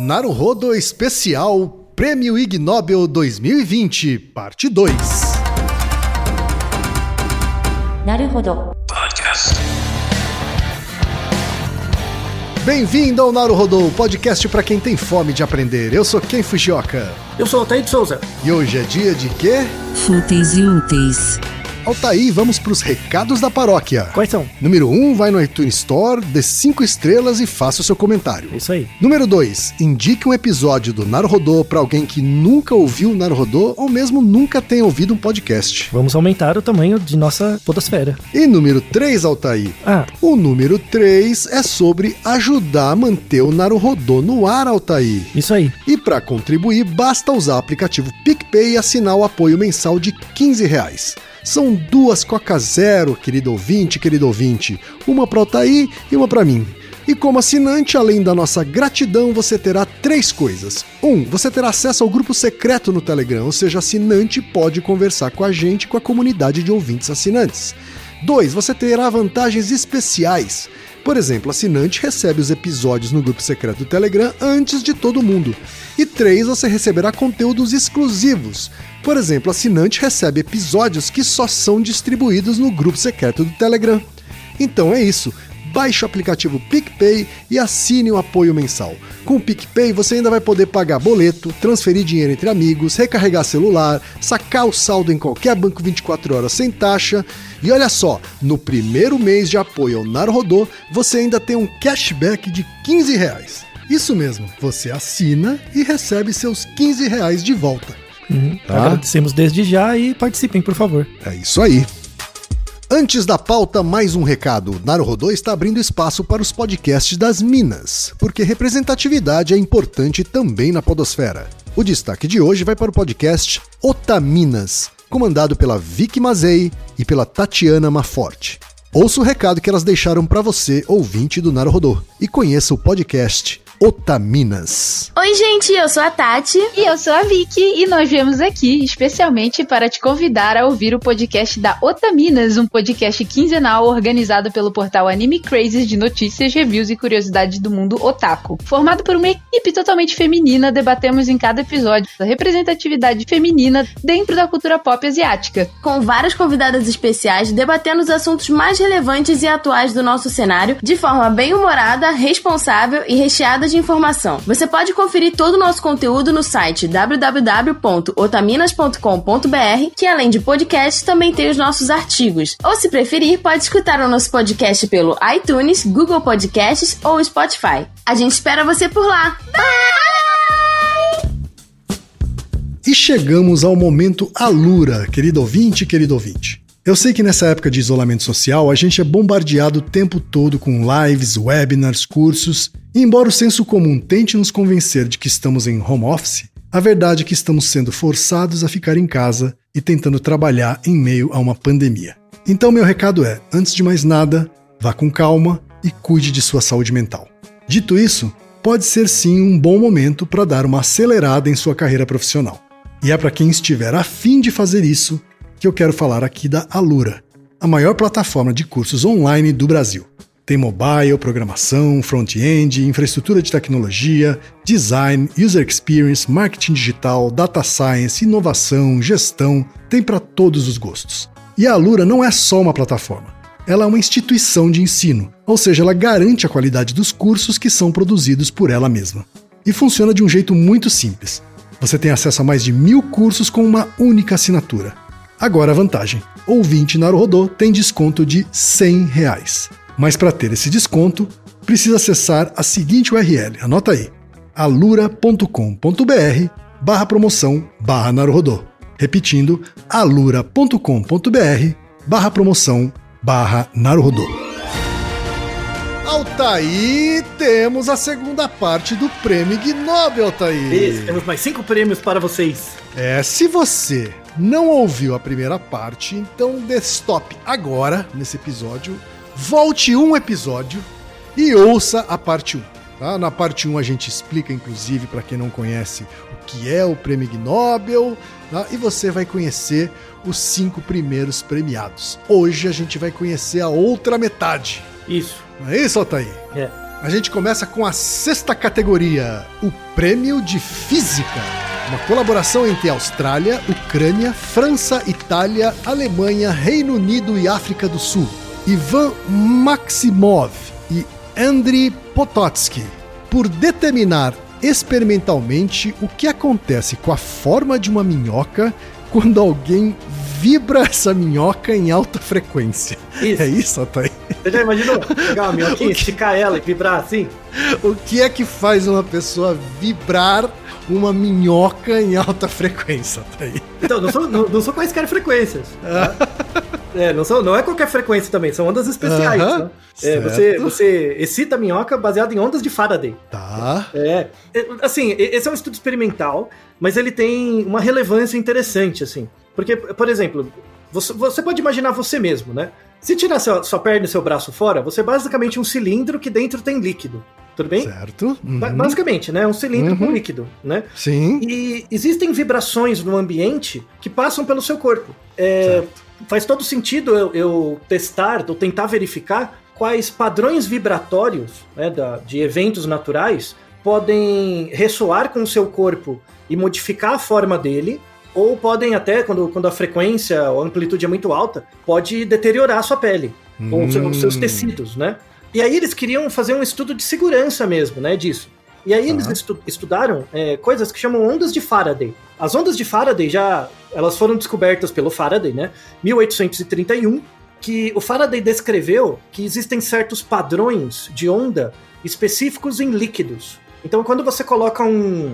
Naruhodo Especial Prêmio Ig Nobel 2020, Parte 2. Naruhodo Podcast. Bem-vindo ao Naruhodo, podcast para quem tem fome de aprender. Eu sou Ken Fujioka. Eu sou Taito Souza. E hoje é dia de quê? Fúteis e úteis. Altaí, vamos para os recados da paróquia. Quais são? Número 1, vai no iTunes Store, dê 5 estrelas e faça o seu comentário. Isso aí. Número 2, indique um episódio do Naruhodo para alguém que nunca ouviu o Naruhodo ou mesmo nunca tenha ouvido um podcast. Vamos aumentar o tamanho de nossa podosfera. E número 3, Altaí. O número 3 é sobre ajudar a manter o Naruhodo no ar, Altaí. Isso aí. E para contribuir, basta usar o aplicativo PicPay e assinar o apoio mensal de R$15. São 2 Coca Zero, querido ouvinte. Uma pra Altaí e uma pra mim. E como assinante, além da nossa gratidão, você terá 3 coisas. 1, você terá acesso ao grupo secreto no Telegram, ou seja, assinante pode conversar com a gente, com a comunidade de ouvintes assinantes. 2, você terá vantagens especiais. Por exemplo, assinante recebe os episódios no grupo secreto do Telegram antes de todo mundo. E 3, você receberá conteúdos exclusivos. Por exemplo, assinante recebe episódios que só são distribuídos no grupo secreto do Telegram. Então é isso. Baixe o aplicativo PicPay e assine o apoio mensal. Com o PicPay você ainda vai poder pagar boleto, transferir dinheiro entre amigos, recarregar celular, sacar o saldo em qualquer banco 24 horas sem taxa. E olha só, no primeiro mês de apoio ao Naruhodo, você ainda tem um cashback de R$15. Isso mesmo, você assina e recebe seus R$15 de volta. Tá? Agradecemos desde já e participem, por favor. É isso aí. Antes da pauta, mais um recado. Naruhodo está abrindo espaço para os podcasts das Minas, porque representatividade é importante também na podosfera. O destaque de hoje vai para o podcast Otaminas, comandado pela Vicky Mazei e pela Tatiana Maforte. Ouça o recado que elas deixaram para você, ouvinte do Naruhodo, e conheça o podcast Otaminas. Oi gente, eu sou a Tati e eu sou a Vicky e nós viemos aqui especialmente para te convidar a ouvir o podcast da Otaminas, um podcast quinzenal organizado pelo portal Anime Crazes de notícias, reviews e curiosidades do mundo otaku. Formado por uma equipe totalmente feminina, debatemos em cada episódio a representatividade feminina dentro da cultura pop asiática. Com várias convidadas especiais, debatendo os assuntos mais relevantes e atuais do nosso cenário de forma bem humorada, responsável e recheada de informação. Você pode conferir todo o nosso conteúdo no site www.otaminas.com.br, que além de podcast, também tem os nossos artigos. Ou se preferir, pode escutar o nosso podcast pelo iTunes, Google Podcasts ou Spotify. A gente espera você por lá! Bye! E chegamos ao momento Alura, querido ouvinte. Eu sei que nessa época de isolamento social a gente é bombardeado o tempo todo com lives, webinars, cursos, e embora o senso comum tente nos convencer de que estamos em home office, a verdade é que estamos sendo forçados a ficar em casa e tentando trabalhar em meio a uma pandemia. Então meu recado é, antes de mais nada, vá com calma e cuide de sua saúde mental. Dito isso, pode ser sim um bom momento para dar uma acelerada em sua carreira profissional. E é para quem estiver a fim de fazer isso que eu quero falar aqui da Alura, a maior plataforma de cursos online do Brasil. Tem mobile, programação, front-end, infraestrutura de tecnologia, design, user experience, marketing digital, data science, inovação, gestão, tem para todos os gostos. E a Alura não é só uma plataforma, ela é uma instituição de ensino, ou seja, ela garante a qualidade dos cursos que são produzidos por ela mesma. E funciona de um jeito muito simples. Você tem acesso a mais de 1000 cursos com uma única assinatura. Agora a vantagem, ouvinte Naruhodo tem desconto de R$100. Mas para ter esse desconto, precisa acessar a seguinte URL, anota aí, alura.com.br/promoção/Naruhodo. Repetindo, alura.com.br/promoção/Naruhodo. Altaí, temos a segunda parte do Prêmio Ig Nobel, Altaí. Isso, temos mais 5 prêmios para vocês. Se você não ouviu a primeira parte, então dê stop agora nesse episódio, volte um episódio e ouça a parte 1. Tá? Na parte 1 a gente explica, inclusive, para quem não conhece, o que é o Prêmio Ig Nobel, tá? E você vai conhecer os 5 primeiros premiados. Hoje a gente vai conhecer a outra metade. Isso. Não é isso, Altaí? É. A gente começa com a sexta categoria, o Prêmio de Física. Uma colaboração entre Austrália, Ucrânia, França, Itália, Alemanha, Reino Unido e África do Sul. Ivan Maximov e Andriy Pototsky, por determinar experimentalmente o que acontece com a forma de uma minhoca quando alguém vibra essa minhoca em alta frequência. Isso. É isso, Altaí? Você já imaginou pegar uma minhoquinha, esticar ela e vibrar assim? O que é que faz uma pessoa vibrar uma minhoca em alta frequência, Altaí? Então, não são quaisquer frequências. Tá? É, não é qualquer frequência também, são ondas especiais. Uh-huh, né? É, você excita a minhoca baseado em ondas de Faraday. Tá. Assim, esse é um estudo experimental, mas ele tem uma relevância interessante, assim. Porque, por exemplo, você pode imaginar você mesmo, né? Se tirar sua perna e seu braço fora, você é basicamente um cilindro que dentro tem líquido. Tudo bem? Certo. Uhum. Basicamente, né? Um cilindro com líquido, né? Sim. E existem vibrações no ambiente que passam pelo seu corpo. Faz todo sentido eu testar ou tentar verificar quais padrões vibratórios, né, de eventos naturais podem ressoar com o seu corpo e modificar a forma dele, ou podem até, quando a frequência ou a amplitude é muito alta, pode deteriorar a sua pele, ou os seus tecidos, né? E aí eles queriam fazer um estudo de segurança mesmo, né, disso. E aí eles estudaram coisas que chamam ondas de Faraday. As ondas de Faraday elas foram descobertas pelo Faraday, né, 1831, que o Faraday descreveu que existem certos padrões de onda específicos em líquidos. Então, quando você coloca um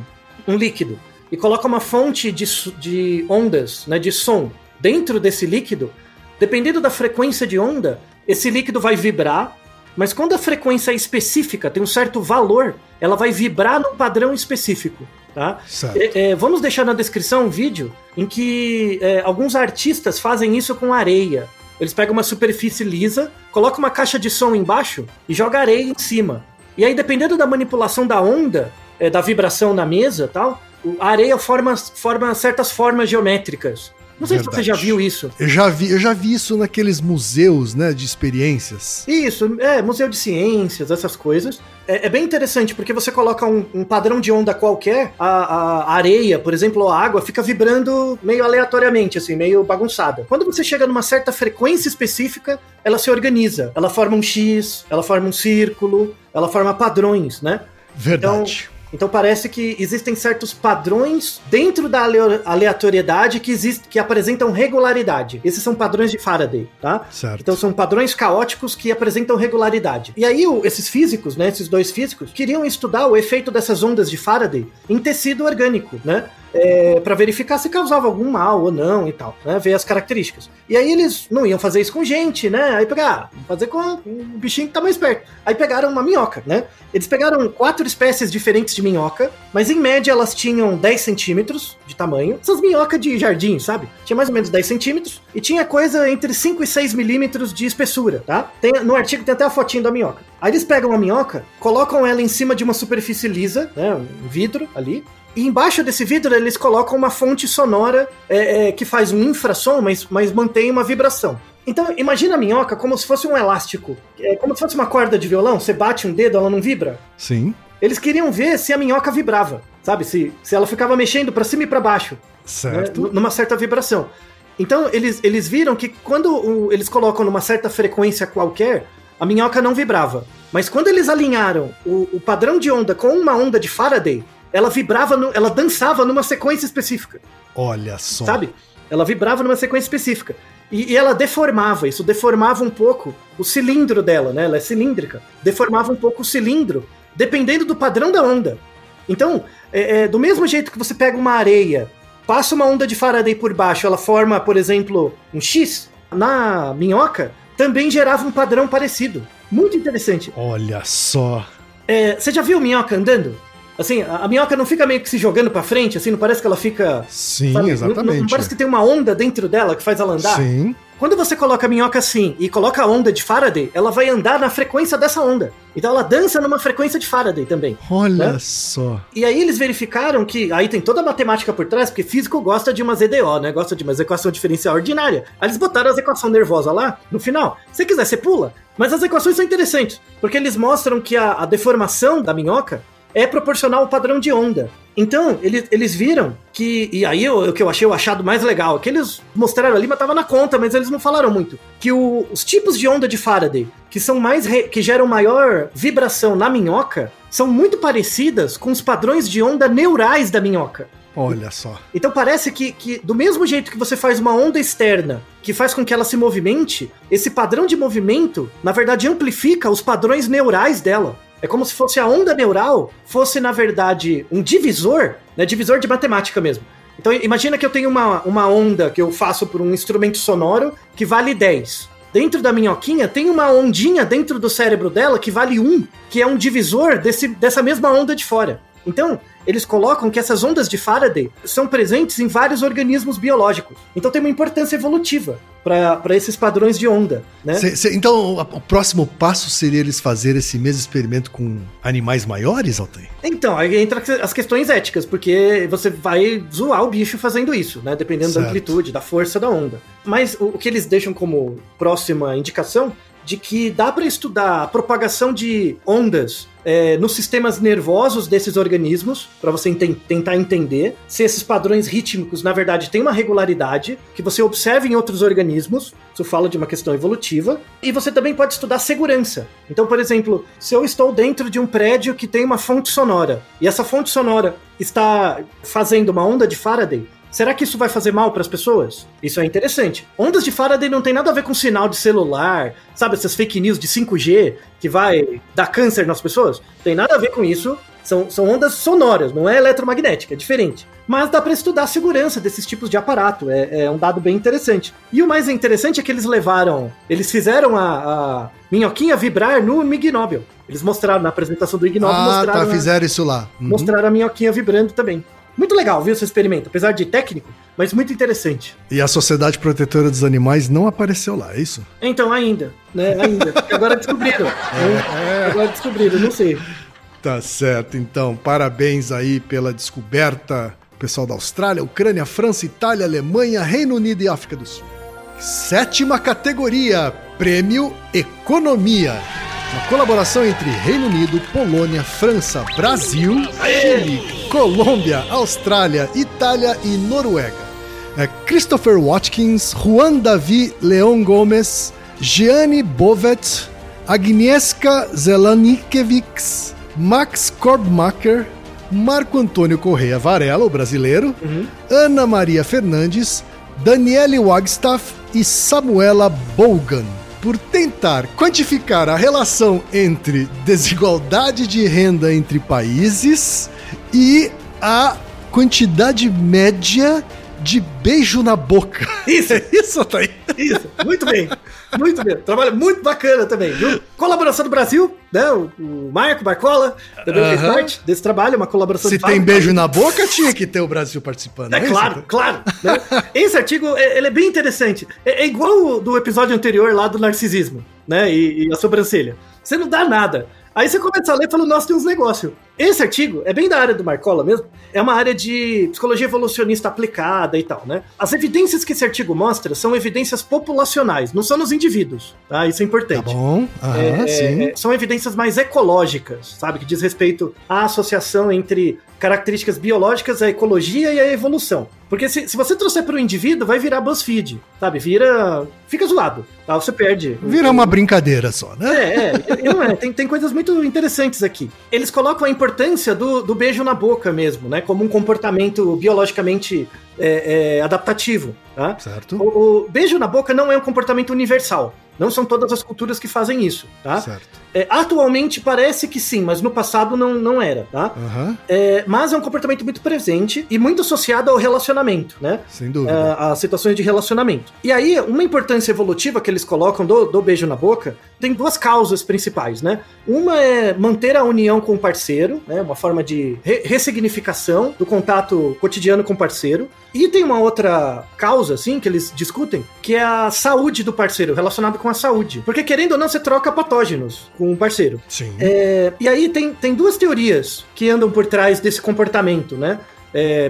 líquido e coloca uma fonte de ondas, né, de som, dentro desse líquido, dependendo da frequência de onda, esse líquido vai vibrar, mas quando a frequência é específica, tem um certo valor, ela vai vibrar num padrão específico, tá? Vamos deixar na descrição um vídeo em que alguns artistas fazem isso com areia. Eles pegam uma superfície lisa, colocam uma caixa de som embaixo e jogam areia em cima. E aí, dependendo da manipulação da onda, da vibração na mesa e tal, a areia forma certas formas geométricas. Não sei se você já viu isso. Eu já vi isso naqueles museus, né, de experiências. Isso, museu de ciências, essas coisas. É bem interessante, porque você coloca um padrão de onda qualquer, a areia, por exemplo, ou a água, fica vibrando meio aleatoriamente, assim, meio bagunçada. Quando você chega numa certa frequência específica, ela se organiza. Ela forma um X, ela forma um círculo, ela forma padrões, né? Verdade. Então parece que existem certos padrões dentro da aleatoriedade que apresentam regularidade. Esses são padrões de Faraday, tá? Certo. Então são padrões caóticos que apresentam regularidade. E aí esses físicos, né, esses dois físicos, queriam estudar o efeito dessas ondas de Faraday em tecido orgânico, né? Para verificar se causava algum mal ou não e tal, né? Ver as características. E aí eles não iam fazer isso com gente, né? Aí pegaram, fazer com um bichinho que tá mais perto. Aí pegaram uma minhoca, né? Eles pegaram 4 espécies diferentes de minhoca, mas em média elas tinham 10 centímetros de tamanho. Essas minhocas de jardim, sabe? Tinha mais ou menos 10 centímetros e tinha coisa entre 5 e 6 milímetros de espessura, tá? No artigo tem até a fotinho da minhoca. Aí eles pegam a minhoca, colocam ela em cima de uma superfície lisa, né? Um vidro ali. E embaixo desse vidro eles colocam uma fonte sonora que faz um infrassom, mas mantém uma vibração. Então imagina a minhoca como se fosse um elástico, como se fosse uma corda de violão, você bate um dedo, ela não vibra? Sim. Eles queriam ver se a minhoca vibrava, sabe? Se ela ficava mexendo para cima e para baixo. Certo. Né? Numa certa vibração. Então eles viram que quando eles colocam numa certa frequência qualquer, a minhoca não vibrava. Mas quando eles alinharam o padrão de onda com uma onda de Faraday, ela vibrava, ela dançava numa sequência específica. Olha só. Sabe? Ela vibrava numa sequência específica. E ela deformava, isso deformava um pouco o cilindro dela, né? Ela é cilíndrica. Deformava um pouco o cilindro, dependendo do padrão da onda. Então, do mesmo jeito que você pega uma areia, passa uma onda de Faraday por baixo, ela forma, por exemplo, um X, na minhoca, também gerava um padrão parecido. Muito interessante. Olha só. Você já viu minhoca andando? Assim, a minhoca não fica meio que se jogando pra frente, assim, não parece que ela fica... Sim, sabe, exatamente. Não parece que tem uma onda dentro dela que faz ela andar? Sim, Quando você coloca a minhoca assim e coloca a onda de Faraday, ela vai andar na frequência dessa onda. Então ela dança numa frequência de Faraday também. Olha, né? Só. E aí eles verificaram que... Aí tem toda a matemática por trás, porque físico gosta de umas EDO, né? Gosta de umas equação diferencial ordinária. Aí eles botaram as equações nervosas lá, no final. Se quiser, você pula. Mas as equações são interessantes, porque eles mostram que a deformação da minhoca é proporcional ao padrão de onda. Então, eles viram que... E aí, o que eu achei o achado mais legal, que eles mostraram ali, mas tava na conta, mas eles não falaram muito, que os tipos de onda de Faraday, que são mais que geram maior vibração na minhoca, são muito parecidas com os padrões de onda neurais da minhoca. Olha só. Então parece que do mesmo jeito que você faz uma onda externa que faz com que ela se movimente, esse padrão de movimento, na verdade, amplifica os padrões neurais dela. É como se fosse a onda neural fosse, na verdade, um divisor, né? Divisor de matemática mesmo. Então, imagina que eu tenho uma onda que eu faço por um instrumento sonoro que vale 10. Dentro da minhoquinha tem uma ondinha dentro do cérebro dela que vale 1, que é um divisor dessa mesma onda de fora. Então, eles colocam que essas ondas de Faraday são presentes em vários organismos biológicos. Então tem uma importância evolutiva para esses padrões de onda, né? Então, o próximo passo seria eles fazerem esse mesmo experimento com animais maiores, Altaí? Então, aí entra as questões éticas, porque você vai zoar o bicho fazendo isso, né? Dependendo certo. Da amplitude, da força da onda. Mas o que eles deixam como próxima indicação de que dá para estudar a propagação de ondas nos sistemas nervosos desses organismos, para você tentar entender se esses padrões rítmicos, na verdade, têm uma regularidade, que você observa em outros organismos, isso fala de uma questão evolutiva, e você também pode estudar segurança. Então, por exemplo, se eu estou dentro de um prédio que tem uma fonte sonora, e essa fonte sonora está fazendo uma onda de Faraday, será que isso vai fazer mal para as pessoas? Isso é interessante. Ondas de Faraday não tem nada a ver com sinal de celular, sabe? Essas fake news de 5G que vai dar câncer nas pessoas? Tem nada a ver com isso. São ondas sonoras, não é eletromagnética, é diferente. Mas dá para estudar a segurança desses tipos de aparato, é um dado bem interessante. E o mais interessante é que eles fizeram a minhoquinha vibrar no Ig Nobel. Eles mostraram na apresentação do Ig Nobel, fizeram isso lá. Uhum. Mostraram a minhoquinha vibrando também. Muito legal, viu, esse experimento, apesar de técnico, mas muito interessante. E a Sociedade Protetora dos Animais não apareceu lá, é isso? Então, ainda, né, porque agora descobriram, agora descobriram, não sei. Tá certo, então, parabéns aí pela descoberta, pessoal da Austrália, Ucrânia, França, Itália, Alemanha, Reino Unido e África do Sul. 7ª categoria, Prêmio Economia. Uma colaboração entre Reino Unido, Polônia, França, Brasil, Chile, Colômbia, Austrália, Itália e Noruega. Christopher Watkins, Juan Davi Leão Gomes, Gianni Bovet, Agnieszka Zelanikewicz, Max Korbmacher, Marco Antônio Correia Varela, o brasileiro, Ana Maria Fernandes, Daniele Wagstaff e Samuela Bogan. Por tentar quantificar a relação entre desigualdade de renda entre países e a quantidade média de beijo na boca. Isso, isso, Otávio. Isso, muito bem. Muito bem. Trabalho muito bacana também, viu? Colaboração do Brasil, né? O Marco Barcola também fez parte desse trabalho, uma colaboração. Se tem beijo na boca, tinha que ter o Brasil participando. É claro, claro. Né? Esse artigo, ele é bem interessante. É igual o do episódio anterior lá do narcisismo, né? E a sobrancelha. Você não dá nada. Aí você começa a ler e fala, nossa, tem uns negócios. Esse artigo é bem da área do Marcola mesmo, é uma área de psicologia evolucionista aplicada e tal, né? As evidências que esse artigo mostra são evidências populacionais, não são nos indivíduos, tá? Isso é importante. Tá bom, sim. São evidências mais ecológicas, sabe? Que diz respeito à associação entre características biológicas, a ecologia e a evolução. Porque se você trouxer para o indivíduo, vai virar BuzzFeed, sabe? Fica zoado, tá? Você perde. Vira uma brincadeira só, né? Não é. Tem coisas muito interessantes aqui. Eles colocam a importância do beijo na boca mesmo, né? Como um comportamento biologicamente adaptativo, tá? Certo. O beijo na boca não é um comportamento universal. Não são todas as culturas que fazem isso, tá? Certo. Atualmente parece que sim, mas no passado não era, tá? Uhum. Mas é um comportamento muito presente e muito associado ao relacionamento, né? Sem dúvida. As situações de relacionamento. E aí, uma importância evolutiva que eles colocam do beijo na boca tem duas causas principais, né? Uma é manter a união com o parceiro, né? Uma forma de ressignificação do contato cotidiano com o parceiro. E tem uma outra causa, assim, que eles discutem, que é a saúde do parceiro, relacionado com a saúde. Porque, querendo ou não, você troca patógenos com o parceiro. Sim. E aí tem duas teorias que andam por trás desse comportamento, né?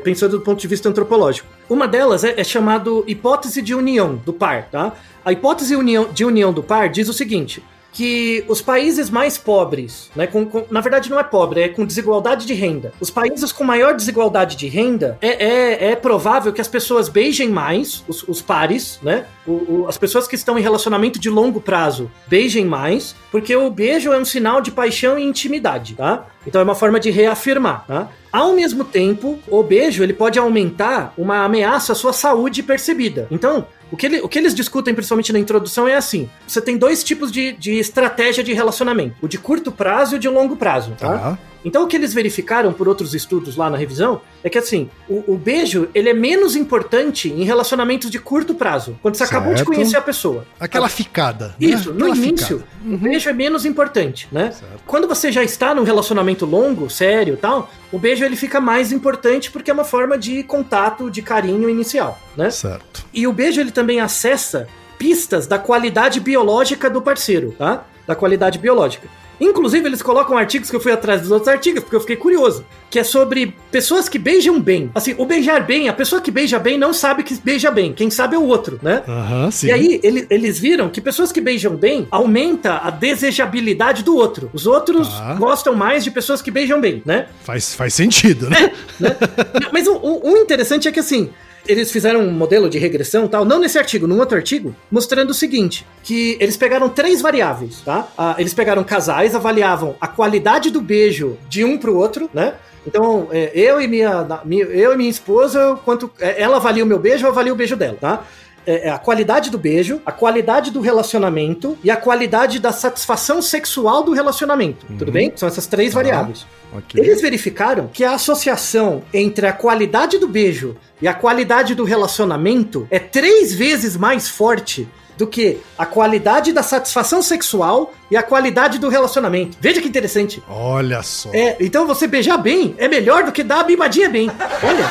Pensando do ponto de vista antropológico. Uma delas é chamado hipótese de união do par, tá? A hipótese de união do par diz o seguinte, que os países mais pobres, né, na verdade não é pobre, é com desigualdade de renda. Os países com maior desigualdade de renda, é provável que as pessoas beijem mais, os pares, né? As pessoas que estão em relacionamento de longo prazo beijem mais, porque o beijo é um sinal de paixão e intimidade, tá? Então é uma forma de reafirmar, tá? Ao mesmo tempo, o beijo ele pode aumentar uma ameaça à sua saúde percebida. Então, o que eles discutem, principalmente na introdução, é assim. Você tem dois tipos de estratégia de relacionamento. O de curto prazo e o de longo prazo, tá? Uhum. Então, o que eles verificaram por outros estudos lá na revisão é que, assim, o beijo, ele é menos importante em relacionamentos de curto prazo. Quando você acabou de conhecer a pessoa. Aquela ficada. Né? Isso, no início, o beijo é menos importante, né? Certo. Quando você já está num relacionamento longo, sério e tal, o beijo, ele fica mais importante porque é uma forma de contato, de carinho inicial, né? Certo. E o beijo, ele também acessa pistas da qualidade biológica do parceiro, tá? Da qualidade biológica. Inclusive, eles colocam artigos que eu fui atrás dos outros artigos, porque eu fiquei curioso, que é sobre pessoas que beijam bem. Assim, o beijar bem, a pessoa que beija bem não sabe que beija bem. Quem sabe é o outro, né? Uhum, sim. E aí, eles viram que pessoas que beijam bem aumenta a desejabilidade do outro. Os outros gostam mais de pessoas que beijam bem, né? Faz sentido, né? Né? Mas o interessante é que, assim, eles fizeram um modelo de regressão e tal, não nesse artigo, num outro artigo, mostrando o seguinte, que eles pegaram três variáveis, tá? Eles pegaram casais, avaliavam a qualidade do beijo de um pro outro, né? Então, eu e minha esposa, quanto ela avalia o meu beijo, eu avalio o beijo dela, tá? A qualidade do beijo, a qualidade do relacionamento e a qualidade da satisfação sexual do relacionamento, tudo bem? São essas três variáveis. Okay. Eles verificaram que a associação entre a qualidade do beijo e a qualidade do relacionamento é 3 vezes mais forte do que a qualidade da satisfação sexual e a qualidade do relacionamento. Veja que interessante. Olha só. Então você beijar bem é melhor do que dar a bimadinha bem. Olha,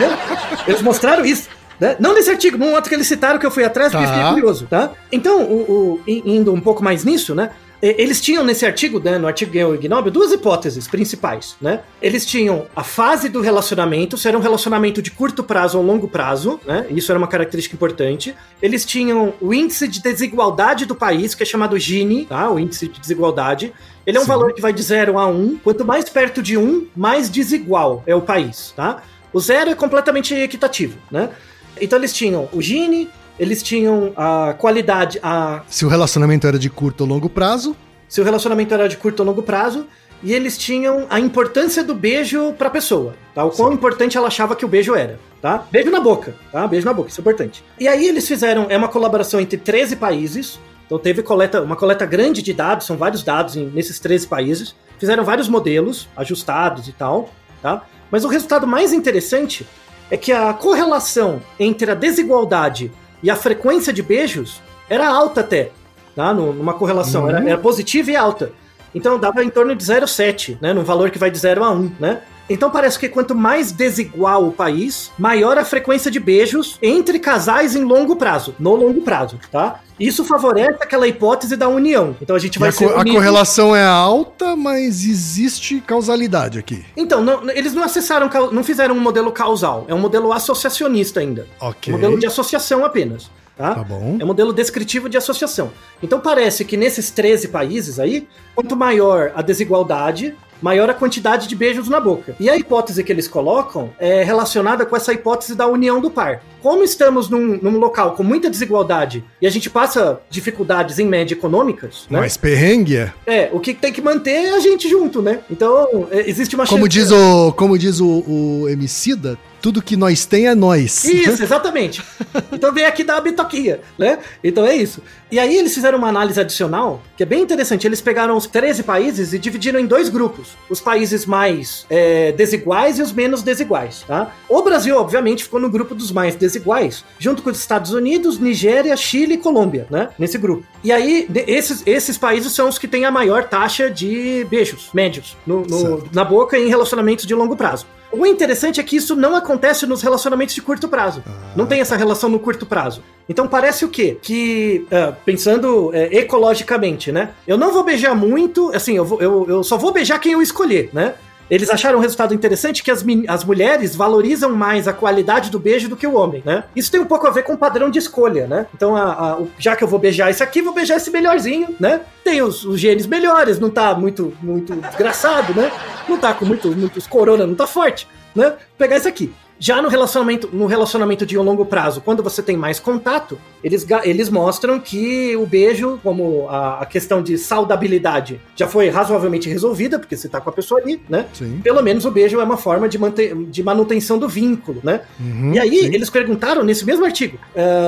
né? Eles mostraram isso. Né? Não nesse artigo, num outro que eles citaram que eu fui atrás, porque fiquei curioso, tá? Então, indo um pouco mais nisso, né? Eles tinham nesse artigo, né, no artigo do Ig Nobel, duas hipóteses principais, né? Eles tinham a fase do relacionamento, se era um relacionamento de curto prazo ou longo prazo, né? Isso era uma característica importante. Eles tinham o índice de desigualdade do país, que é chamado Gini, tá? O índice de desigualdade. Ele é um valor que vai de 0 a 1. Quanto mais perto de 1, mais desigual é o país, tá? O 0 é completamente equitativo, né? Então eles tinham o Gini, eles tinham a qualidade... Se o relacionamento era de curto ou longo prazo. Se o relacionamento era de curto ou longo prazo. E eles tinham a importância do beijo pra pessoa, tá? O quão importante ela achava que o beijo era, tá? Beijo na boca, tá? Beijo na boca, isso é importante. E aí eles fizeram... É uma colaboração entre 13 países. Então teve uma coleta grande de dados, são vários dados nesses 13 países. Fizeram vários modelos ajustados e tal, tá? Mas o resultado mais interessante... é que a correlação entre a desigualdade e a frequência de beijos era alta até, tá? Numa correlação, era positiva e alta. Então dava em torno de 0,7, né? Num valor que vai de 0 a 1, né? Então parece que quanto mais desigual o país, maior a frequência de beijos entre casais em longo prazo, no longo prazo, tá? Isso favorece aquela hipótese da união. Então a gente vai ser unido. A correlação é alta, mas existe causalidade aqui. Então, eles não acessaram, não fizeram um modelo causal. É um modelo associacionista ainda. Ok. Um modelo de associação apenas. Tá? Tá bom. É um modelo descritivo de associação. Então parece que nesses 13 países aí, quanto maior a desigualdade, maior a quantidade de beijos na boca. E a hipótese que eles colocam é relacionada com essa hipótese da união do par. Como estamos num local com muita desigualdade e a gente passa dificuldades em média econômicas... Né? Mas perrengue o que tem que manter é a gente junto, né? Então, existe uma... Como diz o Emicida, tudo que nós tem é nós. Isso, exatamente. Então vem aqui dar a bitoquinha, né? Então é isso. E aí eles fizeram uma análise adicional, que é bem interessante. Eles pegaram os 13 países e dividiram em dois grupos. Os países mais desiguais e os menos desiguais, tá? O Brasil, obviamente, ficou no grupo dos mais desiguais, junto com os Estados Unidos, Nigéria, Chile e Colômbia, né? Nesse grupo. E aí, esses países são os que têm a maior taxa de beijos médios na boca em relacionamentos de longo prazo. O interessante é que isso não acontece nos relacionamentos de curto prazo. Não tem essa relação no curto prazo. Então parece o quê? Que, pensando ecologicamente, né? Eu não vou beijar muito, assim, eu só vou beijar quem eu escolher, né? Eles acharam um resultado interessante que as mulheres valorizam mais a qualidade do beijo do que o homem, né? Isso tem um pouco a ver com o padrão de escolha, né? Então, já que eu vou beijar esse aqui, vou beijar esse melhorzinho, né? Tem os genes melhores, não tá muito desgraçado, né? Não tá com muitos corona, não tá forte, né? Vou pegar esse aqui. Já no relacionamento de um longo prazo, quando você tem mais contato, eles mostram que o beijo, como a questão de saudabilidade, já foi razoavelmente resolvida, porque você tá com a pessoa ali, né? Sim. Pelo menos o beijo é uma forma de manutenção do vínculo, né? Uhum, e aí, sim. Eles perguntaram, nesse mesmo artigo,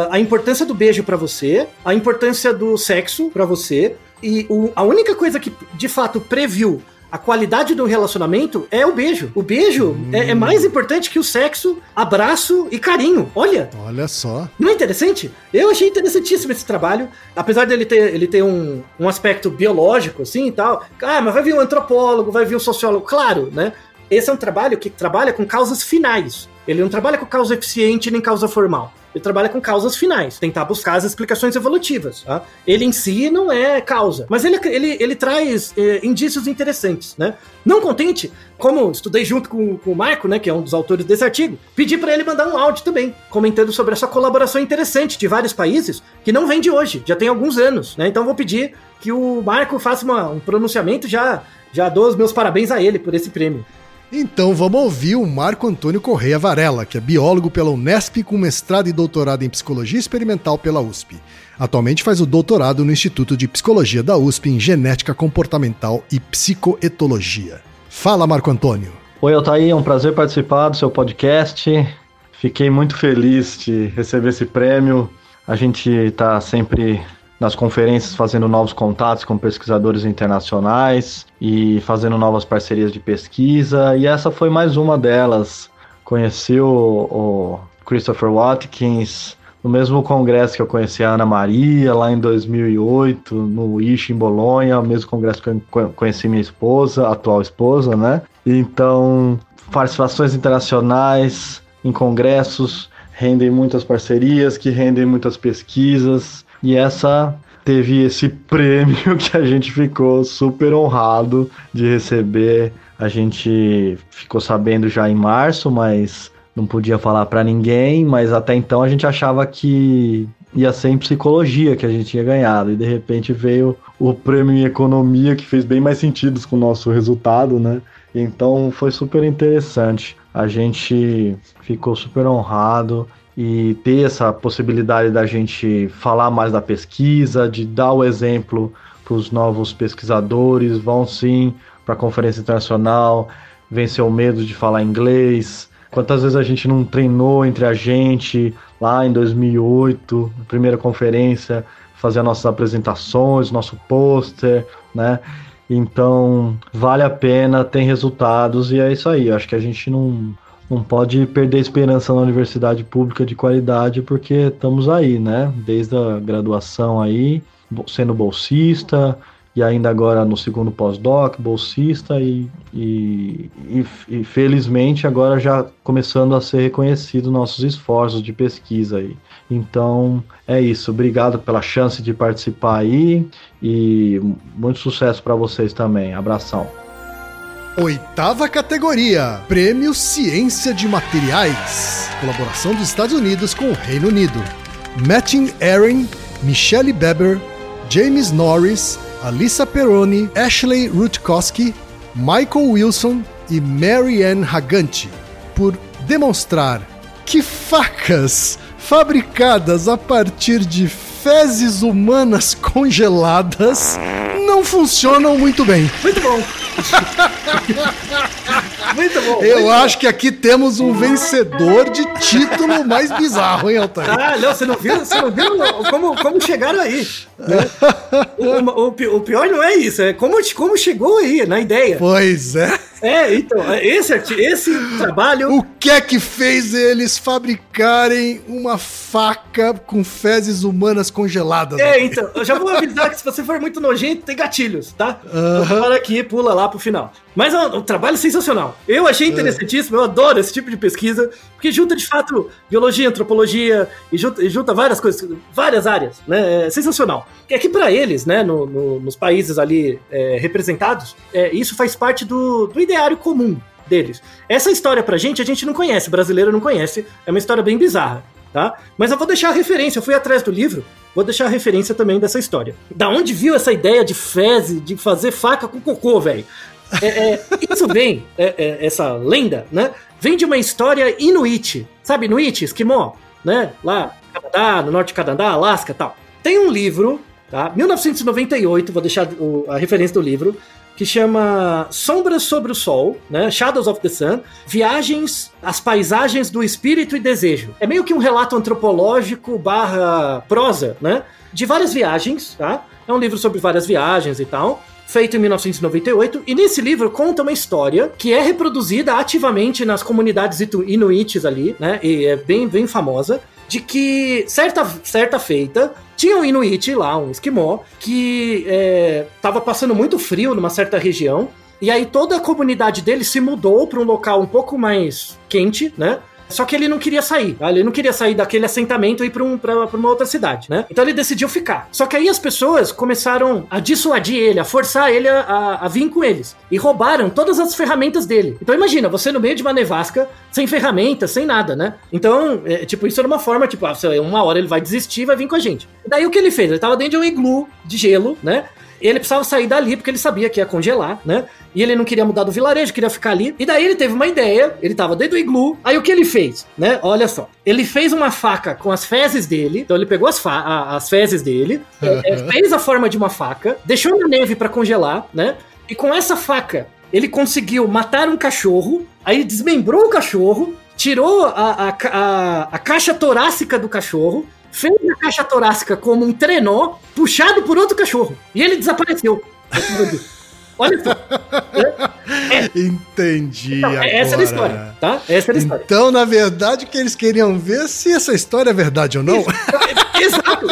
a importância do beijo pra você, a importância do sexo pra você, e a única coisa que, de fato, previu a qualidade do relacionamento é o beijo. O beijo é mais importante que o sexo, abraço e carinho. Olha só. Não é interessante? Eu achei interessantíssimo esse trabalho. Apesar dele ter um aspecto biológico, assim, e tal. Ah, mas vai vir um antropólogo, vai vir um sociólogo. Claro, né? Esse é um trabalho que trabalha com causas finais. Ele não trabalha com causa eficiente nem causa formal. Ele trabalha com causas finais, tentar buscar as explicações evolutivas. Tá? Ele em si não é causa, mas ele traz indícios interessantes, né? Não contente, como estudei junto com o Marco, né, que é um dos autores desse artigo, pedi para ele mandar um áudio também, comentando sobre essa colaboração interessante de vários países, que não vem de hoje, já tem alguns anos, né? Então vou pedir que o Marco faça um pronunciamento, já dou os meus parabéns a ele por esse prêmio. Então vamos ouvir o Marco Antônio Correia Varela, que é biólogo pela Unesp com mestrado e doutorado em Psicologia Experimental pela USP. Atualmente faz o doutorado no Instituto de Psicologia da USP em Genética Comportamental e Psicoetologia. Fala, Marco Antônio. Oi, Altaí, é um prazer participar do seu podcast. Fiquei muito feliz de receber esse prêmio. A gente está sempre nas conferências fazendo novos contatos com pesquisadores internacionais e fazendo novas parcerias de pesquisa, e essa foi mais uma delas. Conheci o Christopher Watkins no mesmo congresso que eu conheci a Ana Maria, lá em 2008, no ISH, em Bolonha, o mesmo congresso que eu conheci minha esposa, atual esposa, né? Então, participações internacionais em congressos rendem muitas parcerias, que rendem muitas pesquisas. E essa teve esse prêmio que a gente ficou super honrado de receber. A gente ficou sabendo já em março, mas não podia falar para ninguém. Mas até então a gente achava que ia ser em psicologia que a gente tinha ganhado. E de repente veio o prêmio em economia, que fez bem mais sentido com o nosso resultado, né? Então foi super interessante. A gente ficou super honrado. E ter essa possibilidade da gente falar mais da pesquisa, de dar o exemplo para os novos pesquisadores, vão sim para a conferência internacional, vencer o medo de falar inglês. Quantas vezes a gente não treinou entre a gente, lá em 2008, na primeira conferência, fazer nossas apresentações, nosso pôster, né? Então, vale a pena, tem resultados, e é isso aí. Acho que a gente não pode perder esperança na universidade pública de qualidade, porque estamos aí, né? Desde a graduação aí, sendo bolsista, e ainda agora no segundo pós-doc, bolsista, e felizmente agora já começando a ser reconhecido nossos esforços de pesquisa aí. Então, é isso. Obrigado pela chance de participar aí, e muito sucesso para vocês também. Abração. Oitava categoria, Prêmio Ciência de Materiais, colaboração dos Estados Unidos com o Reino Unido. Mattin Aaron, Michelle Weber, James Norris, Alissa Peroni, Ashley Rutkowski, Michael Wilson e Mary Ann Haganti, por demonstrar que facas fabricadas a partir de fezes humanas congeladas não funcionam muito bem. Muito bom. Muito bom. Eu acho que aqui temos um vencedor de título mais bizarro, hein, Altair? Ah, não, você não viu como chegaram aí, né? O pior não é isso, é como chegou aí na ideia. Pois é. É, então, esse trabalho... O que é que fez eles fabricarem uma faca com fezes humanas congeladas? É, né? Então, eu já vou avisar que se você for muito nojento, tem gatilhos, tá? Para aqui, pula lá pro final. Mas é um trabalho sensacional. legal. Eu achei interessantíssimo, eu adoro esse tipo de pesquisa, porque junta, de fato, biologia, antropologia, e junta várias coisas, várias áreas, né? É sensacional. É que para eles, né, nos países ali representados, isso faz parte do ideário comum deles. Essa história pra gente, a gente não conhece, brasileiro não conhece, é uma história bem bizarra, tá? Mas eu vou deixar a referência, eu fui atrás do livro, vou deixar a referência também dessa história. Da onde viu essa ideia de fezes, de fazer faca com cocô, velho? Isso vem, essa lenda, né? Vem de uma história inuit, sabe? Inuit, esquimó, né? Lá no Canadá, no norte de Canadá, Alasca e tal. Tem um livro, tá? 1998, vou deixar a referência do livro, que chama Sombras sobre o Sol, né? Shadows of the Sun, Viagens às Paisagens do Espírito e Desejo. É meio que um relato antropológico / prosa, né? De várias viagens, tá? É um livro sobre várias viagens e tal, feito em 1998, e nesse livro conta uma história que é reproduzida ativamente nas comunidades inuites ali, né? E é bem, bem famosa, de que certa feita tinha um inuit lá, um esquimó, que estava passando muito frio numa certa região, e aí toda a comunidade dele se mudou para um local um pouco mais quente, né? Só que ele não queria sair, tá? Ele não queria sair daquele assentamento e ir pra uma outra cidade, né? Então ele decidiu ficar. Só que aí as pessoas começaram a dissuadir ele, a forçar ele a vir com eles. E roubaram todas as ferramentas dele. Então imagina, você no meio de uma nevasca, sem ferramentas, sem nada, né? Então, isso era uma forma, uma hora ele vai desistir, vai vir com a gente. Daí o que ele fez? Ele tava dentro de um iglu de gelo, né? Ele precisava sair dali, porque ele sabia que ia congelar, né? E ele não queria mudar do vilarejo, queria ficar ali. E daí ele teve uma ideia, ele tava dentro do iglu. Aí o que ele fez, né? Olha só. Ele fez uma faca com as fezes dele. Então ele pegou as fezes dele, fez a forma de uma faca, deixou na neve pra congelar, né? E com essa faca, ele conseguiu matar um cachorro. Aí ele desmembrou o cachorro, tirou a caixa torácica do cachorro, fez a caixa torácica como um trenó puxado por outro cachorro. E ele desapareceu. Olha só. Entendi. Então, essa era a história, tá? Essa era a história. Então, na verdade, o que eles queriam ver se essa história é verdade ou não.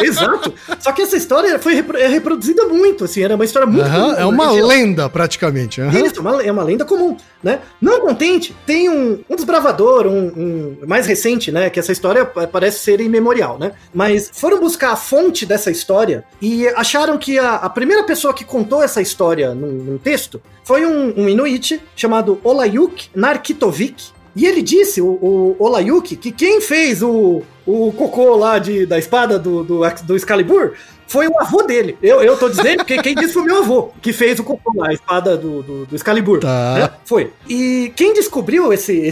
Exato. Só que essa história foi reproduzida muito, assim, era uma história muito comum. É uma lenda, praticamente. Isso, é uma lenda comum, né? Não contente, tem um desbravador, um mais recente, né? Que essa história parece ser imemorial, né? Mas foram buscar a fonte dessa história e acharam que a primeira pessoa que contou essa história num texto foi um inuit chamado Olayuk Narkitovik. E ele disse, o Olayuk, que quem fez o cocô lá da espada do Excalibur foi o avô dele. Eu tô dizendo, porque quem disse foi o meu avô, que fez o cocô lá, a espada do Excalibur. Tá. Né? Foi. E quem descobriu esse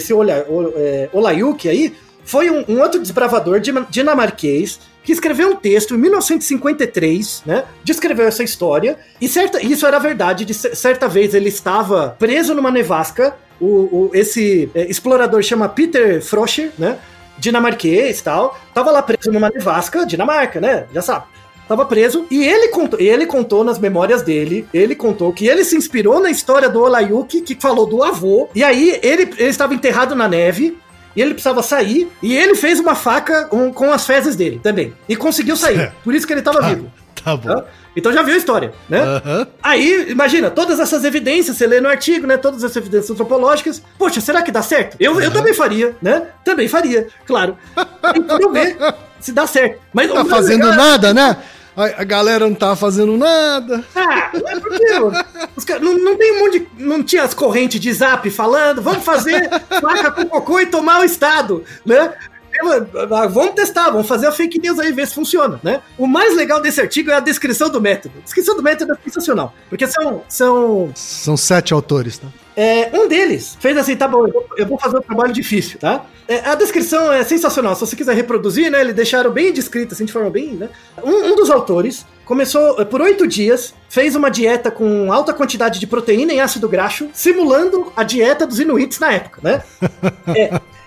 Olayuk aí foi um outro desbravador dinamarquês que escreveu um texto em 1953, né? Descreveu essa história. E isso era verdade. De certa vez ele estava preso numa nevasca. Esse explorador chama Peter Froscher, né? Dinamarquês e tal. Tava lá preso numa nevasca, Dinamarca, né? Já sabe. Tava preso e ele contou nas memórias dele, ele contou que ele se inspirou na história do Olayuk, que falou do avô. E aí ele estava enterrado na neve e ele precisava sair. E ele fez uma faca com as fezes dele também. E conseguiu sair. Por isso que ele tava vivo. Tá bom. Tá? Então já viu a história, né? Uhum. Aí, imagina, todas essas evidências, você lê no artigo, né? Todas essas evidências antropológicas. Poxa, será que dá certo? Eu também faria, né? Também faria, claro. Tem que ver se dá certo. Mas não tá fazendo nada, né? A galera não tá fazendo nada. É porque os caras, não tem um monte de... Não tinha as correntes de zap falando, vamos fazer placa com cocô e tomar o estado, né? Vamos testar, vamos fazer a fake news aí, ver se funciona, né? O mais legal desse artigo é a descrição do método. A descrição do método é sensacional, porque são 7 autores, tá? Um deles fez assim, tá bom, eu vou fazer um trabalho difícil, tá? A descrição é sensacional, se você quiser reproduzir, né? Eles deixaram bem descrita, assim, de forma bem, né? Um dos autores começou por 8 dias, fez uma dieta com alta quantidade de proteína e ácido graxo, simulando a dieta dos inuits na época, né?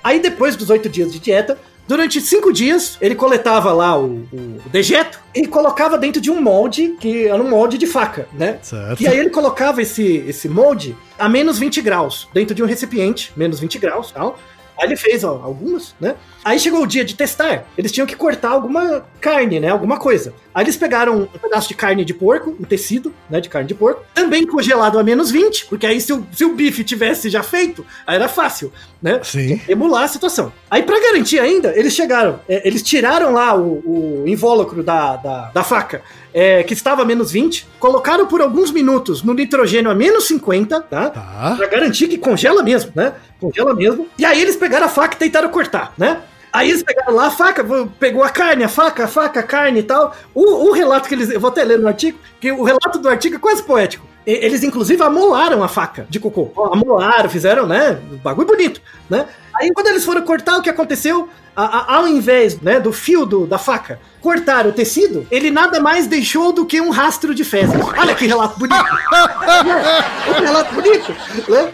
Aí, depois dos 8 dias de dieta, durante 5 dias, ele coletava lá o dejeto e colocava dentro de um molde, que era um molde de faca, né? Certo. E aí ele colocava esse molde a menos 20 graus, dentro de um recipiente, menos 20 graus, tal. Aí ele fez, ó, algumas, né? Aí chegou o dia de testar, eles tinham que cortar alguma carne, né? Alguma coisa. Aí eles pegaram um pedaço de carne de porco, um tecido, né? De carne de porco, também congelado a menos 20, porque aí se o bife tivesse já feito, aí era fácil, né? Sim. Emular a situação. Aí pra garantir ainda, eles chegaram, eles tiraram lá o invólucro da faca, que estava a menos 20, colocaram por alguns minutos no nitrogênio a menos 50, tá? Pra garantir que congela mesmo, né? Congela mesmo. E aí eles pegaram a faca e tentaram cortar, né? Aí eles pegaram lá a faca, pegou a carne, a faca, a carne e tal. O relato que eles... Eu vou até ler no artigo, que o relato do artigo é quase poético. Eles, inclusive, amolaram a faca de cocô. Amolaram, fizeram, né? Um bagulho bonito, né? Aí, quando eles foram cortar, o que aconteceu? Ao invés, né, do fio da faca cortar o tecido, ele nada mais deixou do que um rastro de fezes. Olha que relato bonito! Que relato bonito, né?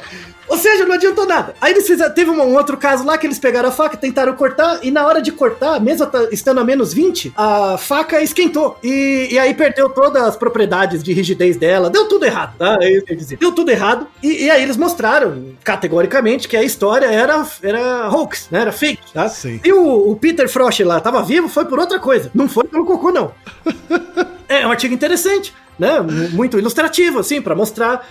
Ou seja, não adiantou nada. Aí eles fizeram, teve um outro caso lá que eles pegaram a faca, tentaram cortar, e na hora de cortar, mesmo estando a menos 20, a faca esquentou. E aí perdeu todas as propriedades de rigidez dela. Deu tudo errado, tá? Deu tudo errado. E aí eles mostraram, categoricamente, que a história era hoax, né? Era fake, tá? Sim. E o Peter Frost lá tava vivo, foi por outra coisa. Não foi pelo cocô, não. É um artigo interessante, né? Muito ilustrativo, assim, pra mostrar.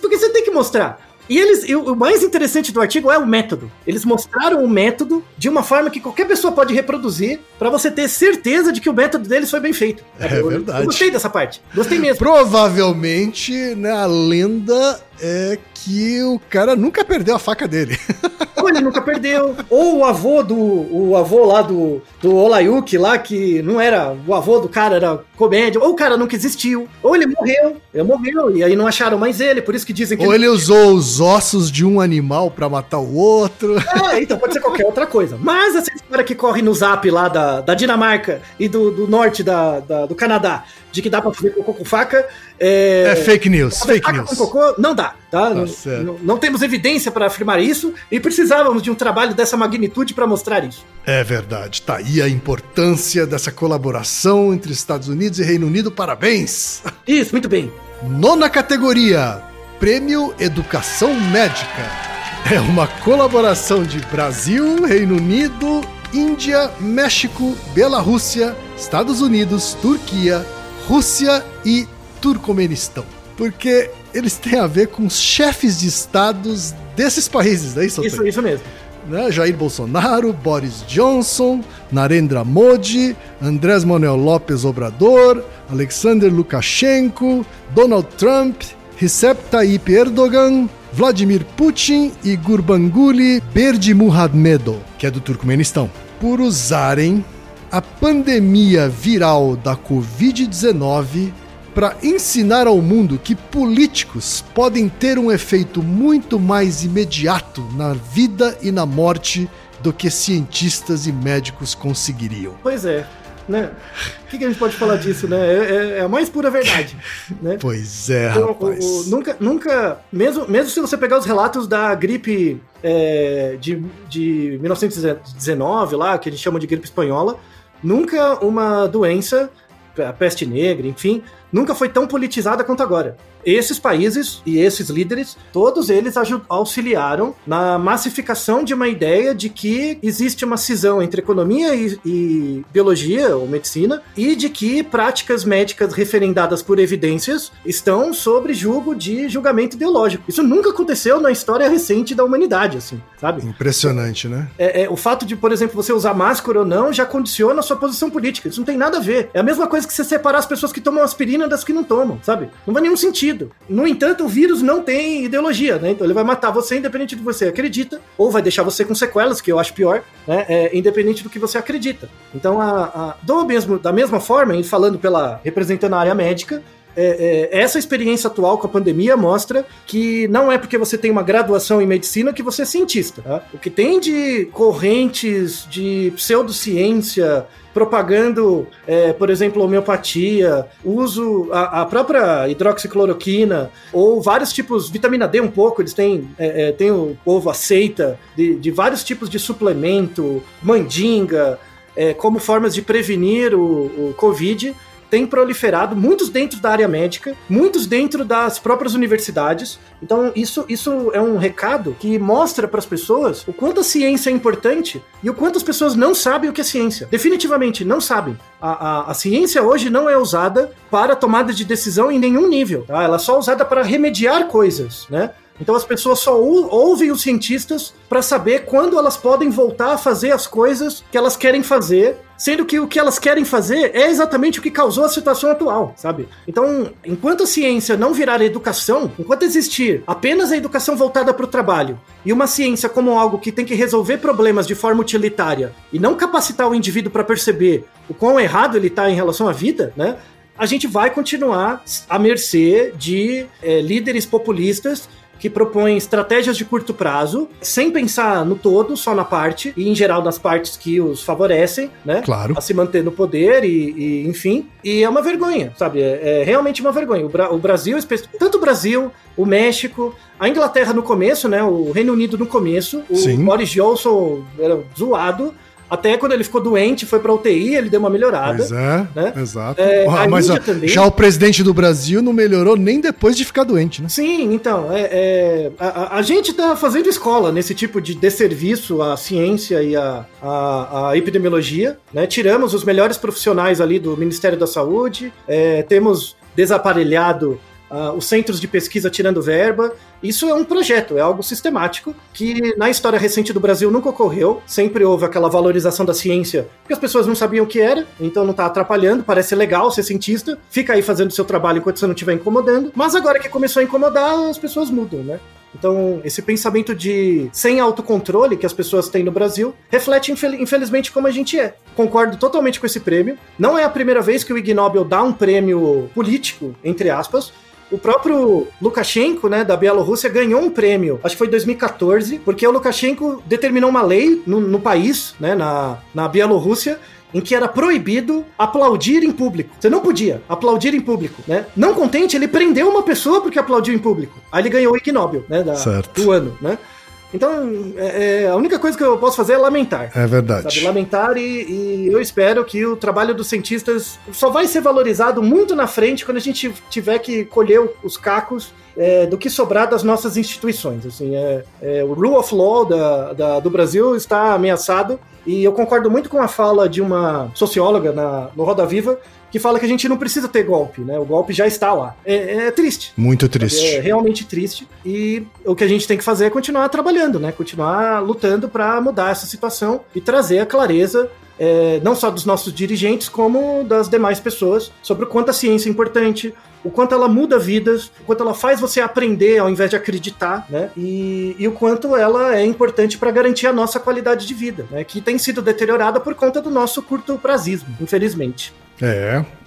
Porque você tem que mostrar. E o mais interessante do artigo é o método. Eles mostraram o método de uma forma que qualquer pessoa pode reproduzir para você ter certeza de que o método deles foi bem feito. É verdade. Eu gostei dessa parte. Gostei mesmo. Provavelmente, né, a lenda é que o cara nunca perdeu a faca dele. Ou ele nunca perdeu. Ou o avô lá do Olayuk lá, que não era o avô do cara, era comédia. Ou o cara nunca existiu. Ou ele morreu. Ele morreu e aí não acharam mais ele, por isso que dizem que... Ou ele usou os ossos de um animal pra matar o outro. É, então pode ser qualquer outra coisa. Mas essa história que corre no zap lá da Dinamarca e do norte do Canadá, de que dá pra fazer cocô com faca... É fake news, fake news. Cocô, não dá, tá? Não temos evidência para afirmar isso e precisávamos de um trabalho dessa magnitude para mostrar isso. É verdade, tá aí a importância dessa colaboração entre Estados Unidos e Reino Unido, parabéns! Isso, muito bem. 9ª categoria, Prêmio Educação Médica. É uma colaboração de Brasil, Reino Unido, Índia, México, Bielorrússia, Estados Unidos, Turquia, Rússia e Turcomenistão, porque eles têm a ver com os chefes de estados desses países, não é isso? Isso mesmo. Né? Jair Bolsonaro, Boris Johnson, Narendra Modi, Andrés Manuel López Obrador, Alexander Lukashenko, Donald Trump, Recep Tayyip Erdogan, Vladimir Putin e Gurbanguly Berdimuhamedov, que é do Turcomenistão, por usarem a pandemia viral da Covid-19 para ensinar ao mundo que políticos podem ter um efeito muito mais imediato na vida e na morte do que cientistas e médicos conseguiriam. Pois é, né? O que a gente pode falar disso, né? É a mais pura verdade, né? Pois é, então, rapaz. Nunca, mesmo se você pegar os relatos da gripe de 1919, lá, que eles chamam de gripe espanhola, nunca uma doença... a peste negra, enfim, nunca foi tão politizada quanto agora. Esses países e esses líderes, todos eles auxiliaram na massificação de uma ideia de que existe uma cisão entre economia e biologia ou medicina, e de que práticas médicas referendadas por evidências estão sob julgo de julgamento ideológico. Isso nunca aconteceu na história recente da humanidade, assim, sabe? Impressionante, né? O fato de, por exemplo, você usar máscara ou não já condiciona a sua posição política. Isso não tem nada a ver. É a mesma coisa que você separar as pessoas que tomam aspirina das que não tomam, sabe? Não faz nenhum sentido. No entanto, o vírus não tem ideologia, né? Então ele vai matar você independente do que você acredita, ou vai deixar você com sequelas, que eu acho pior, né? Independente do que você acredita. Então, da mesma forma, e falando representando a área médica, essa experiência atual com a pandemia mostra que não é porque você tem uma graduação em medicina que você é cientista, tá? O que tem de correntes de pseudociência propagando, por exemplo, homeopatia, uso a própria hidroxicloroquina, ou vários tipos, vitamina D um pouco, eles têm, tem o povo aceita de vários tipos de suplemento, mandinga, como formas de prevenir o Covid. tem proliferado, muitos dentro da área médica, muitos dentro das próprias universidades. Então, isso é um recado que mostra para as pessoas o quanto a ciência é importante e o quanto as pessoas não sabem o que é ciência. Definitivamente não sabem. A ciência hoje não é usada para tomada de decisão em nenhum nível, tá? Ela é só usada para remediar coisas, né? Então as pessoas só ouvem os cientistas para saber quando elas podem voltar a fazer as coisas que elas querem fazer, sendo que o que elas querem fazer é exatamente o que causou a situação atual, sabe? Então, enquanto a ciência não virar educação, enquanto existir apenas a educação voltada para o trabalho e uma ciência como algo que tem que resolver problemas de forma utilitária e não capacitar o indivíduo para perceber o quão errado ele está em relação à vida, né? A gente vai continuar à mercê de líderes populistas que propõem estratégias de curto prazo, sem pensar no todo, só na parte, e em geral nas partes que os favorecem, né? Claro. A se manter no poder e enfim. E é uma vergonha, sabe? É realmente uma vergonha. O Brasil, tanto o Brasil, o México, a Inglaterra no começo, né? O Reino Unido no começo, o Sim. Boris Johnson era zoado. Até quando ele ficou doente, foi pra UTI, ele deu uma melhorada. Pois é, né? Exato. Mas já o presidente do Brasil não melhorou nem depois de ficar doente, né? Sim, então, a gente tá fazendo escola nesse tipo de desserviço à ciência e à epidemiologia, né? Tiramos os melhores profissionais ali do Ministério da Saúde, temos desaparelhado os centros de pesquisa tirando verba. Isso é um projeto, é algo sistemático que na história recente do Brasil nunca ocorreu. Sempre houve aquela valorização da ciência porque as pessoas não sabiam o que era, então não tá atrapalhando, parece legal ser cientista, fica aí fazendo seu trabalho enquanto você não estiver incomodando. Mas agora que começou a incomodar, as pessoas mudam, né? Então, esse pensamento de sem autocontrole que as pessoas têm no Brasil reflete, infelizmente, como a gente é. Concordo totalmente com esse prêmio. Não é a primeira vez que o Ig Nobel dá um prêmio político, entre aspas. O próprio Lukashenko, né, da Bielorrússia, ganhou um prêmio, acho que foi em 2014, porque o Lukashenko determinou uma lei no país, né, na Bielorrússia, em que era proibido aplaudir em público. Você não podia aplaudir em público, né? Não contente, ele prendeu uma pessoa porque aplaudiu em público. Aí ele ganhou o Ig Nobel, né, do ano, né? Então, a única coisa que eu posso fazer é lamentar. É verdade. Sabe? Lamentar e eu espero que o trabalho dos cientistas só vai ser valorizado muito na frente quando a gente tiver que colher os cacos do que sobrar das nossas instituições. Assim, o rule of law do Brasil está ameaçado e eu concordo muito com a fala de uma socióloga no Roda Viva que fala que a gente não precisa ter golpe, né? O golpe já está lá. É triste. Muito triste. É realmente triste. E o que a gente tem que fazer é continuar trabalhando, né? Continuar lutando para mudar essa situação e trazer a clareza não só dos nossos dirigentes, como das demais pessoas, sobre o quanto a ciência é importante, o quanto ela muda vidas, o quanto ela faz você aprender ao invés de acreditar, né? E o quanto ela é importante para garantir a nossa qualidade de vida, né? Que tem sido deteriorada por conta do nosso curto-prazismo, infelizmente.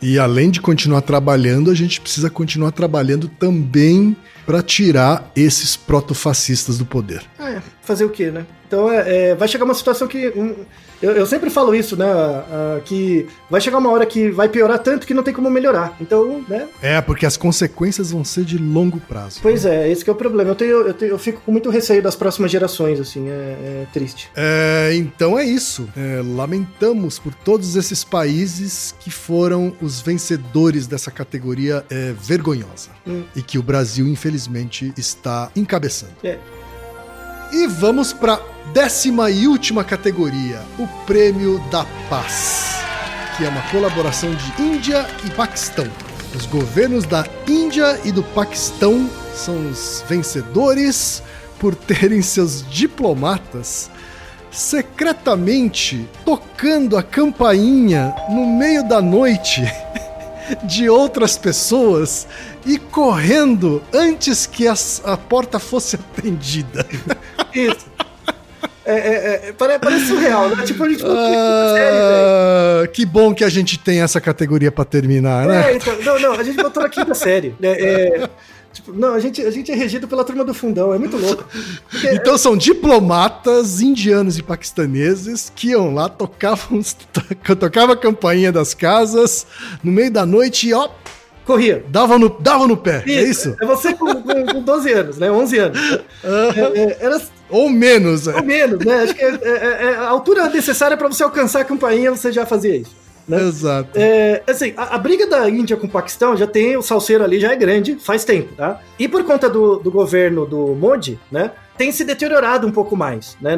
E além de continuar trabalhando, a gente precisa continuar trabalhando também para tirar esses protofascistas do poder. Fazer o quê, né? Então vai chegar uma situação que... eu sempre falo isso, né? Que vai chegar uma hora que vai piorar tanto que não tem como melhorar. Então, né? Porque as consequências vão ser de longo prazo. Pois né? Esse que é o problema. Eu fico com muito receio das próximas gerações, assim, é triste. Então é isso. Lamentamos por todos esses países que foram os vencedores dessa categoria vergonhosa. E que o Brasil, infelizmente, está encabeçando. E vamos para 10ª e última categoria, o Prêmio da Paz, que é uma colaboração de Índia e Paquistão. Os governos da Índia e do Paquistão são os vencedores por terem seus diplomatas secretamente tocando a campainha no meio da noite de outras pessoas e correndo antes que a porta fosse atendida. Isso. Parece surreal, né? Tipo, a gente... série, que bom que a gente tem essa categoria pra terminar, né? Então, não, a gente botou na 5ª série. A gente é regido pela turma do fundão, é muito louco. Porque, são diplomatas indianos e paquistaneses que iam lá, tocavam a campainha das casas no meio da noite e ó... corria. Dava no pé, é isso? É você com 12 anos, né? 11 anos. Era... Ou menos, né? Acho que a altura necessária para você alcançar a campainha, você já fazia isso. Né? Exato. É, assim, a briga da Índia com o Paquistão já tem, o salseiro ali já é grande, faz tempo, tá? E por conta do governo do Modi, né? Tem se deteriorado um pouco mais, né,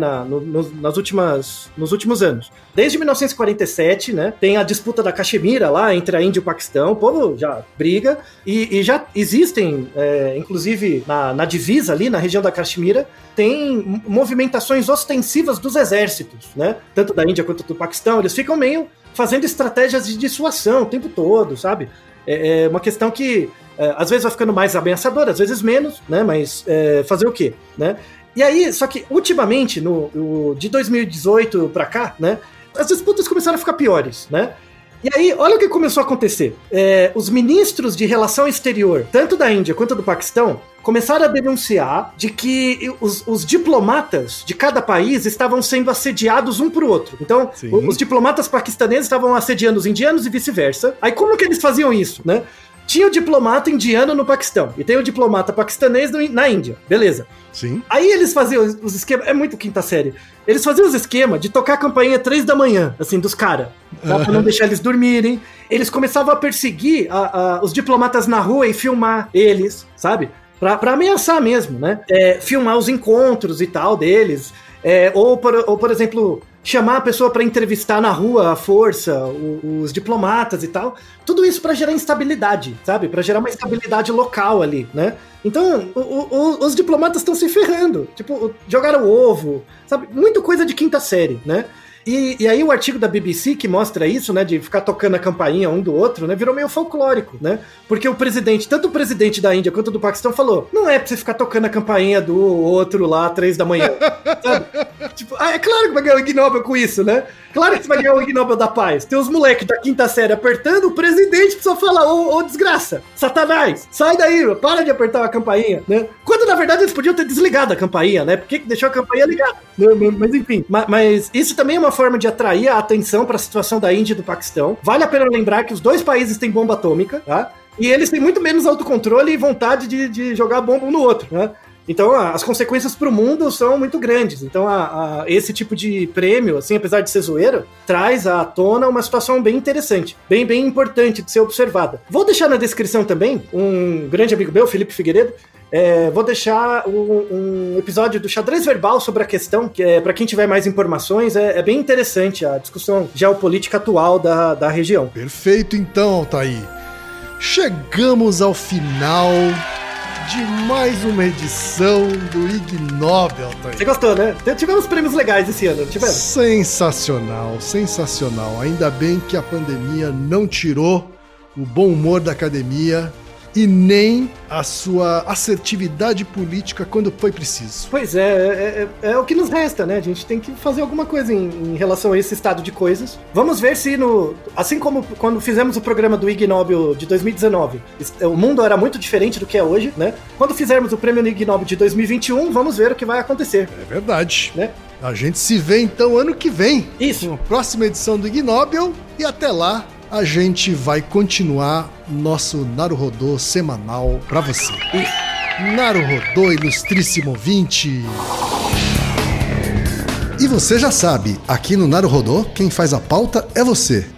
nos últimos anos. Desde 1947, né, tem a disputa da Caxemira lá entre a Índia e o Paquistão, o povo já briga, e já existem, inclusive na divisa ali, na região da Caxemira, tem movimentações ostensivas dos exércitos, né, tanto da Índia quanto do Paquistão, eles ficam meio fazendo estratégias de dissuasão o tempo todo, sabe? É uma questão que às vezes vai ficando mais ameaçadora, às vezes menos, né? Mas fazer o quê, né? E aí, só que ultimamente, de 2018 pra cá, né? As disputas começaram a ficar piores, né? E aí, olha o que começou a acontecer. Os ministros de relação exterior, tanto da Índia quanto do Paquistão, começaram a denunciar de que os diplomatas de cada país estavam sendo assediados um pro outro. Então, os diplomatas paquistaneses estavam assediando os indianos e vice-versa. Aí, como que eles faziam isso, né? Tinha o diplomata indiano no Paquistão e tem o diplomata paquistanês na Índia. Beleza. Sim. Aí eles faziam os esquemas... É muito quinta série. Eles faziam os esquemas de tocar a campainha 3 da manhã, assim, dos caras. Tá? Pra não deixar eles dormirem. Eles começavam a perseguir os diplomatas na rua e filmar eles, sabe? Pra ameaçar mesmo, né? Filmar os encontros e tal deles. Por exemplo... chamar a pessoa para entrevistar na rua à força, os diplomatas e tal, tudo isso para gerar instabilidade, sabe? Para gerar uma instabilidade local ali, né? Então, os diplomatas estão se ferrando, tipo, jogaram o ovo, sabe? Muita coisa de quinta série, né? E aí o artigo da BBC que mostra isso, né, de ficar tocando a campainha um do outro, né, virou meio folclórico, né, porque tanto o presidente da Índia quanto do Paquistão falou, não é pra você ficar tocando a campainha do outro lá, 3 da manhã, sabe? Tipo, é claro que vai ganhar o Ig Nobel com isso, né? Claro que você vai ganhar o Ig Nobel da paz. Tem os moleques da quinta série apertando, o presidente precisa falar, ô desgraça, Satanás, sai daí, para de apertar a campainha, né? Quando, na verdade, eles podiam ter desligado a campainha, né? Por que deixou a campainha ligada? Mas, enfim, mas isso também é uma forma de atrair a atenção para a situação da Índia e do Paquistão. Vale a pena lembrar que os dois países têm bomba atômica, tá? E eles têm muito menos autocontrole e vontade de jogar bomba um no outro, né? Então, as consequências para o mundo são muito grandes. Então, esse tipo de prêmio, assim, apesar de ser zoeiro, traz à tona uma situação bem interessante, bem, bem importante de ser observada. Vou deixar na descrição também, um grande amigo meu, Felipe Figueiredo, vou deixar um episódio do Xadrez Verbal sobre a questão, que para quem tiver mais informações, é bem interessante a discussão geopolítica atual da região. Perfeito, então, Altaí. Chegamos ao final... de mais uma edição do Ig Nobel. Você gostou, né? Tivemos prêmios legais esse ano, não tivemos? Sensacional, sensacional. Ainda bem que a pandemia não tirou o bom humor da academia e nem a sua assertividade política quando foi preciso. Pois é, é o que nos resta, né? A gente tem que fazer alguma coisa em relação a esse estado de coisas. Vamos ver se, assim como quando fizemos o programa do Ig Nobel de 2019, o mundo era muito diferente do que é hoje, né? Quando fizermos o prêmio Ig Nobel de 2021, vamos ver o que vai acontecer. É verdade. Né? A gente se vê, então, ano que vem. Isso. Na próxima edição do Ig Nobel e até lá, a gente vai continuar nosso Naruhodo semanal pra você. Naruhodo, ilustríssimo ouvinte! E você já sabe, aqui no Naruhodo, quem faz a pauta é você.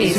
Esse